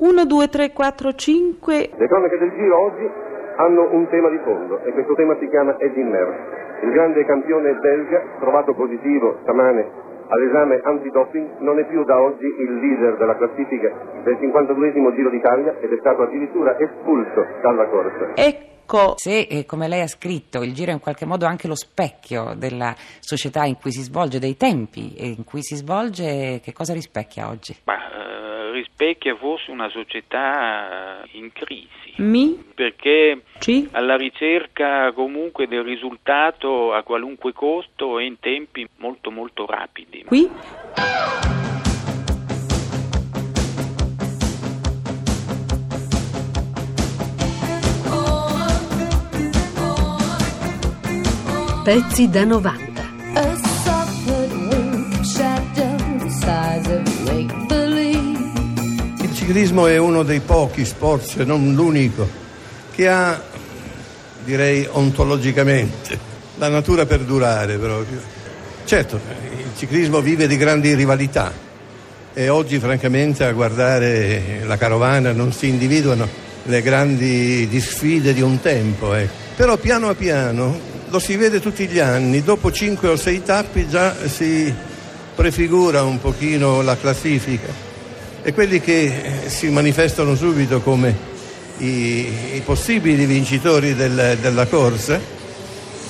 1, 2, 3, 4, 5. Le cronache del Giro oggi hanno un tema di fondo e questo tema si chiama Edinburgh. Il grande campione belga, trovato positivo stamane all'esame antidoping, non è più da oggi il leader della classifica del 52esimo Giro d'Italia ed è stato addirittura espulso dalla corsa. Se, come lei ha scritto, il Giro è in qualche modo anche lo specchio della società in cui si svolge, dei tempi in cui si svolge, che cosa rispecchia oggi? Rispecchia forse una società in crisi, perché alla ricerca comunque del risultato a qualunque costo e in tempi molto molto rapidi. Qui? Pezzi da 90. Il ciclismo è uno dei pochi sport, se non l'unico, che ha, direi ontologicamente, la natura per durare proprio. Certo, il ciclismo vive di grandi rivalità e oggi francamente a guardare la carovana non si individuano le grandi sfide di un tempo, Però piano a piano lo si vede tutti gli anni, dopo 5 o 6 tappe già si prefigura un pochino la classifica e quelli che si manifestano subito come i possibili vincitori della corsa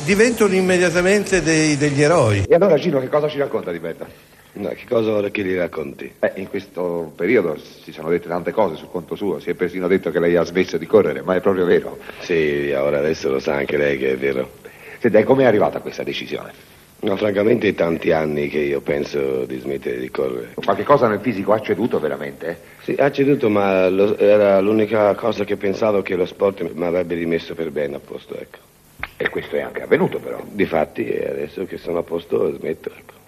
diventano immediatamente degli eroi. E allora Gino, che cosa ci racconta di Berta? No, che cosa vuole che gli racconti? In questo periodo si sono dette tante cose sul conto suo, si è persino detto che lei ha smesso di correre, ma è proprio vero? Sì, ora adesso lo sa anche lei che è vero. Senta, come è arrivata questa decisione? No, francamente è tanti anni che io penso di smettere di correre. Qualche cosa nel fisico ha ceduto veramente? Sì, ha ceduto, ma era l'unica cosa che pensavo, che lo sport mi avrebbe rimesso per bene a posto, ecco. E questo è anche avvenuto però? Difatti, adesso che sono a posto smetto, ecco.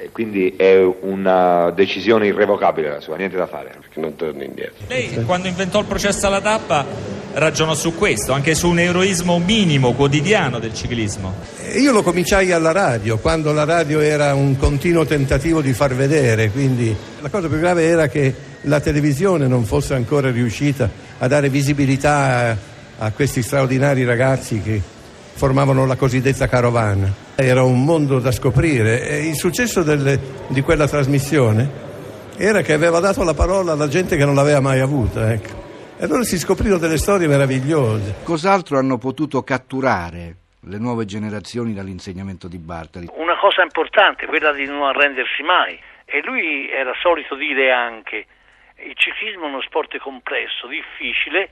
E quindi è una decisione irrevocabile la sua, niente da fare? Perché non torno indietro. Lei, quando inventò il processo alla tappa, ragionò su questo, anche su un eroismo minimo, quotidiano del ciclismo. Io lo cominciai alla radio, quando la radio era un continuo tentativo di far vedere, quindi la cosa più grave era che la televisione non fosse ancora riuscita a dare visibilità a questi straordinari ragazzi che formavano la cosiddetta carovana. Era un mondo da scoprire e il successo di quella trasmissione era che aveva dato la parola alla gente che non l'aveva mai avuta, ecco. E allora si scoprirono delle storie meravigliose. Cos'altro hanno potuto catturare le nuove generazioni dall'insegnamento di Bartali? Una cosa importante, quella di non arrendersi mai. E lui era solito dire anche: il ciclismo è uno sport complesso, difficile,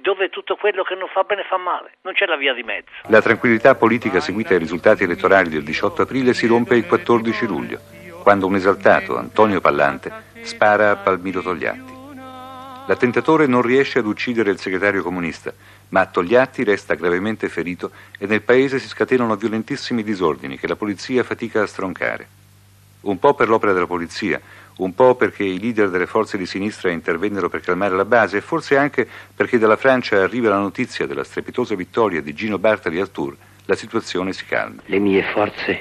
dove tutto quello che non fa bene fa male, non c'è la via di mezzo. La tranquillità politica seguita ai risultati elettorali del 18 aprile si rompe il 14 luglio, quando un esaltato Antonio Pallante spara a Palmiro Togliatti. L'attentatore non riesce ad uccidere il segretario comunista, ma Togliatti resta gravemente ferito e nel paese si scatenano violentissimi disordini che la polizia fatica a stroncare. Un po' per l'opera della polizia, un po' perché i leader delle forze di sinistra intervennero per calmare la base e forse anche perché dalla Francia arriva la notizia della strepitosa vittoria di Gino Bartali al Tour, la situazione si calma. Le mie forze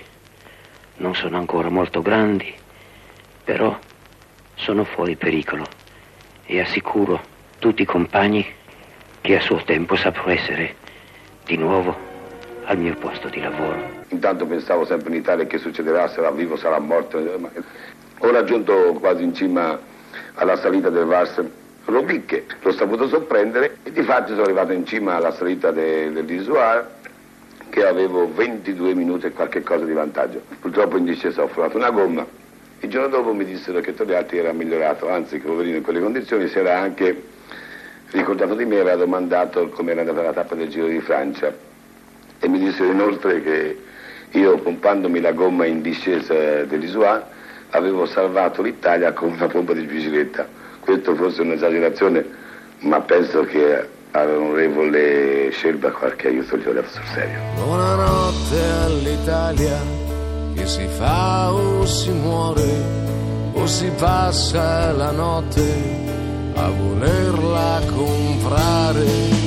non sono ancora molto grandi, però sono fuori pericolo. E assicuro tutti i compagni che a suo tempo saprò essere di nuovo al mio posto di lavoro. Intanto pensavo sempre in Italia: che succederà, sarà vivo, sarà morto. Ho raggiunto quasi in cima alla salita del Vars Lo Pichet, l'ho saputo sorprendere e di fatto sono arrivato in cima alla salita dell'Isoar, che avevo 22 minuti e qualche cosa di vantaggio. Purtroppo in discesa ho forato una gomma. Il giorno dopo mi dissero che Togliatti era migliorato, anzi che poverino in quelle condizioni si era anche ricordato di me e aveva domandato come era andata la tappa del Giro di Francia e mi dissero inoltre che io, pompandomi la gomma in discesa dell'Isoar, avevo salvato l'Italia con una pompa di bicicletta. Questo forse è un'esagerazione, ma penso che all'onorevole Scelba qualche aiuto gli ho dato sul serio. Buonanotte all'Italia, che si fa o si muore o si passa la notte a volerla comprare.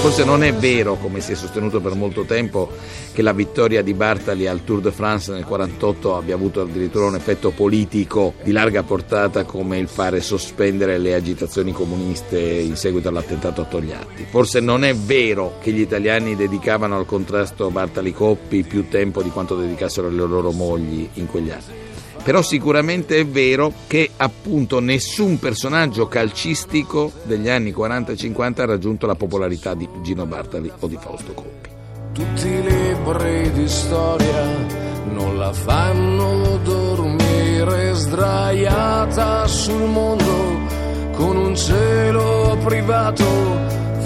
Forse non è vero, come si è sostenuto per molto tempo, che la vittoria di Bartali al Tour de France nel 1948 abbia avuto addirittura un effetto politico di larga portata, come il fare sospendere le agitazioni comuniste in seguito all'attentato a Togliatti. Forse non è vero che gli italiani dedicavano al contrasto Bartali-Coppi più tempo di quanto dedicassero alle loro mogli in quegli anni. Però sicuramente è vero che appunto nessun personaggio calcistico degli anni 40-50 ha raggiunto la popolarità di Gino Bartali o di Fausto Coppi. Tutti i libri di storia non la fanno dormire sdraiata sul mondo con un cielo privato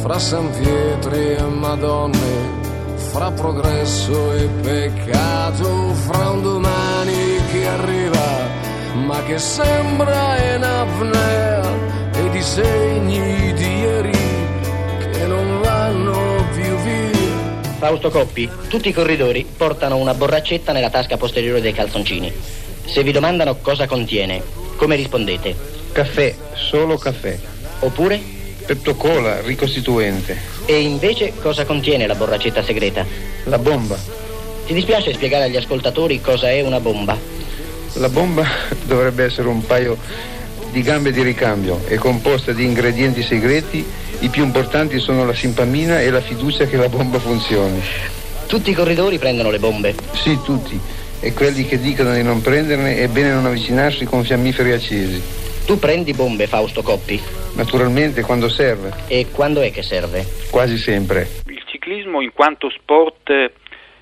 fra San Pietro e Madonne, fra progresso e peccato, fra un domani che arriva ma che sembra in apnea e disegni di ieri che non vanno più via. Fausto Coppi, tutti i corridori portano una borraccetta nella tasca posteriore dei calzoncini. Se vi domandano cosa contiene, come rispondete? Caffè, solo caffè. Oppure? Pepto-Cola, ricostituente. E invece cosa contiene la borraccetta segreta? La bomba. Ti dispiace spiegare agli ascoltatori cosa è una bomba? La bomba dovrebbe essere un paio di gambe di ricambio, è composta di ingredienti segreti, i più importanti sono la simpamina e la fiducia che la bomba funzioni. Tutti i corridori prendono le bombe? Sì, tutti, e quelli che dicono di non prenderne è bene non avvicinarsi con fiammiferi accesi. Tu prendi bombe, Fausto Coppi? Naturalmente, quando serve. E quando è che serve? Quasi sempre. Il ciclismo in quanto sport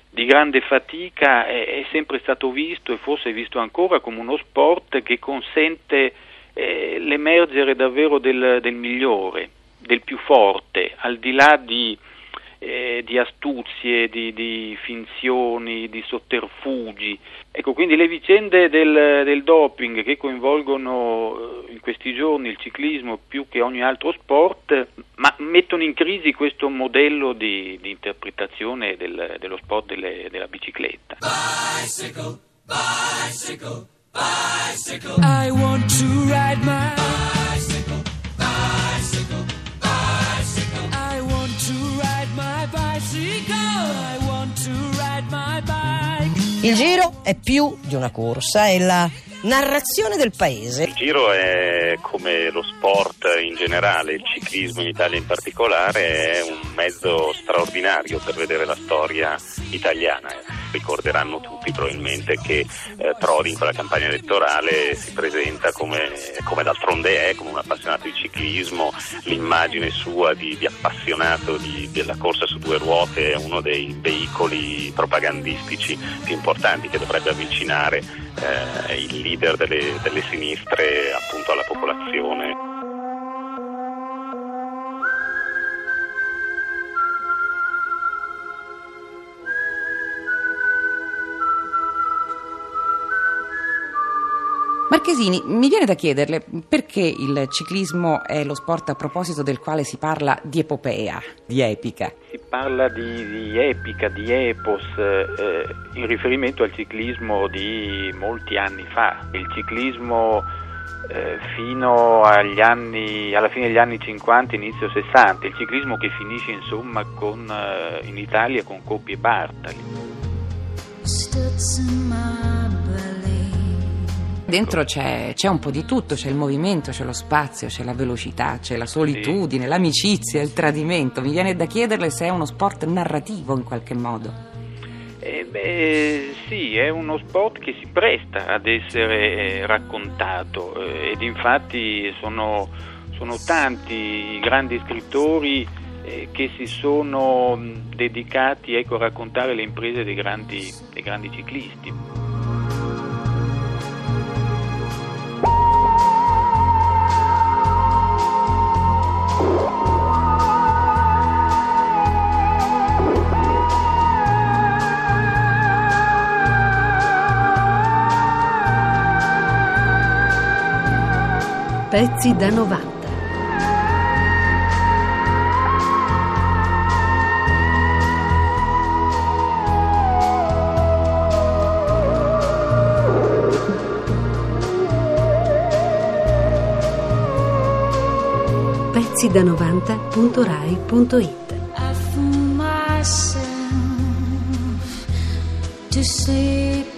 di grande fatica è sempre stato visto e forse è visto ancora come uno sport che consente l'emergere davvero del migliore, del più forte, al di là di astuzie, di finzioni, di sotterfugi. Ecco, quindi le vicende del doping che coinvolgono in questi giorni il ciclismo più che ogni altro sport, ma mettono in crisi questo modello di interpretazione dello sport della bicicletta. Bicycle, bicycle, bicycle. I want to ride my bicycle, bicycle, bicycle. I want to ride my bicycle. I want to ride my bike. Il Giro è più di una corsa, è la narrazione del paese. Il Giro è, come lo sport in generale, il ciclismo in Italia in particolare, è un mezzo straordinario per vedere la storia italiana. Ricorderanno tutti probabilmente che Prodi in quella campagna elettorale si presenta come d'altronde è, come un appassionato di ciclismo. L'immagine sua di appassionato della corsa su due ruote è uno dei veicoli propagandistici più importanti che dovrebbe avvicinare il leader delle sinistre appunto alla popolazione. Marchesini, mi viene da chiederle perché il ciclismo è lo sport a proposito del quale si parla di epopea, di epica. Si parla di epica, di epos, in riferimento al ciclismo di molti anni fa. Il ciclismo fino alla fine degli anni 50, inizio 60, il ciclismo che finisce insomma in Italia con Coppi e Bartali. Dentro c'è un po' di tutto, c'è il movimento, c'è lo spazio, c'è la velocità, c'è la solitudine, l'amicizia, il tradimento. Mi viene da chiederle se è uno sport narrativo in qualche modo. Sì, è uno sport che si presta ad essere raccontato ed infatti sono tanti i grandi scrittori che si sono dedicati a raccontare le imprese dei grandi ciclisti. Pezzi da 90. Pezzi da 90.rai.it myself to sleep.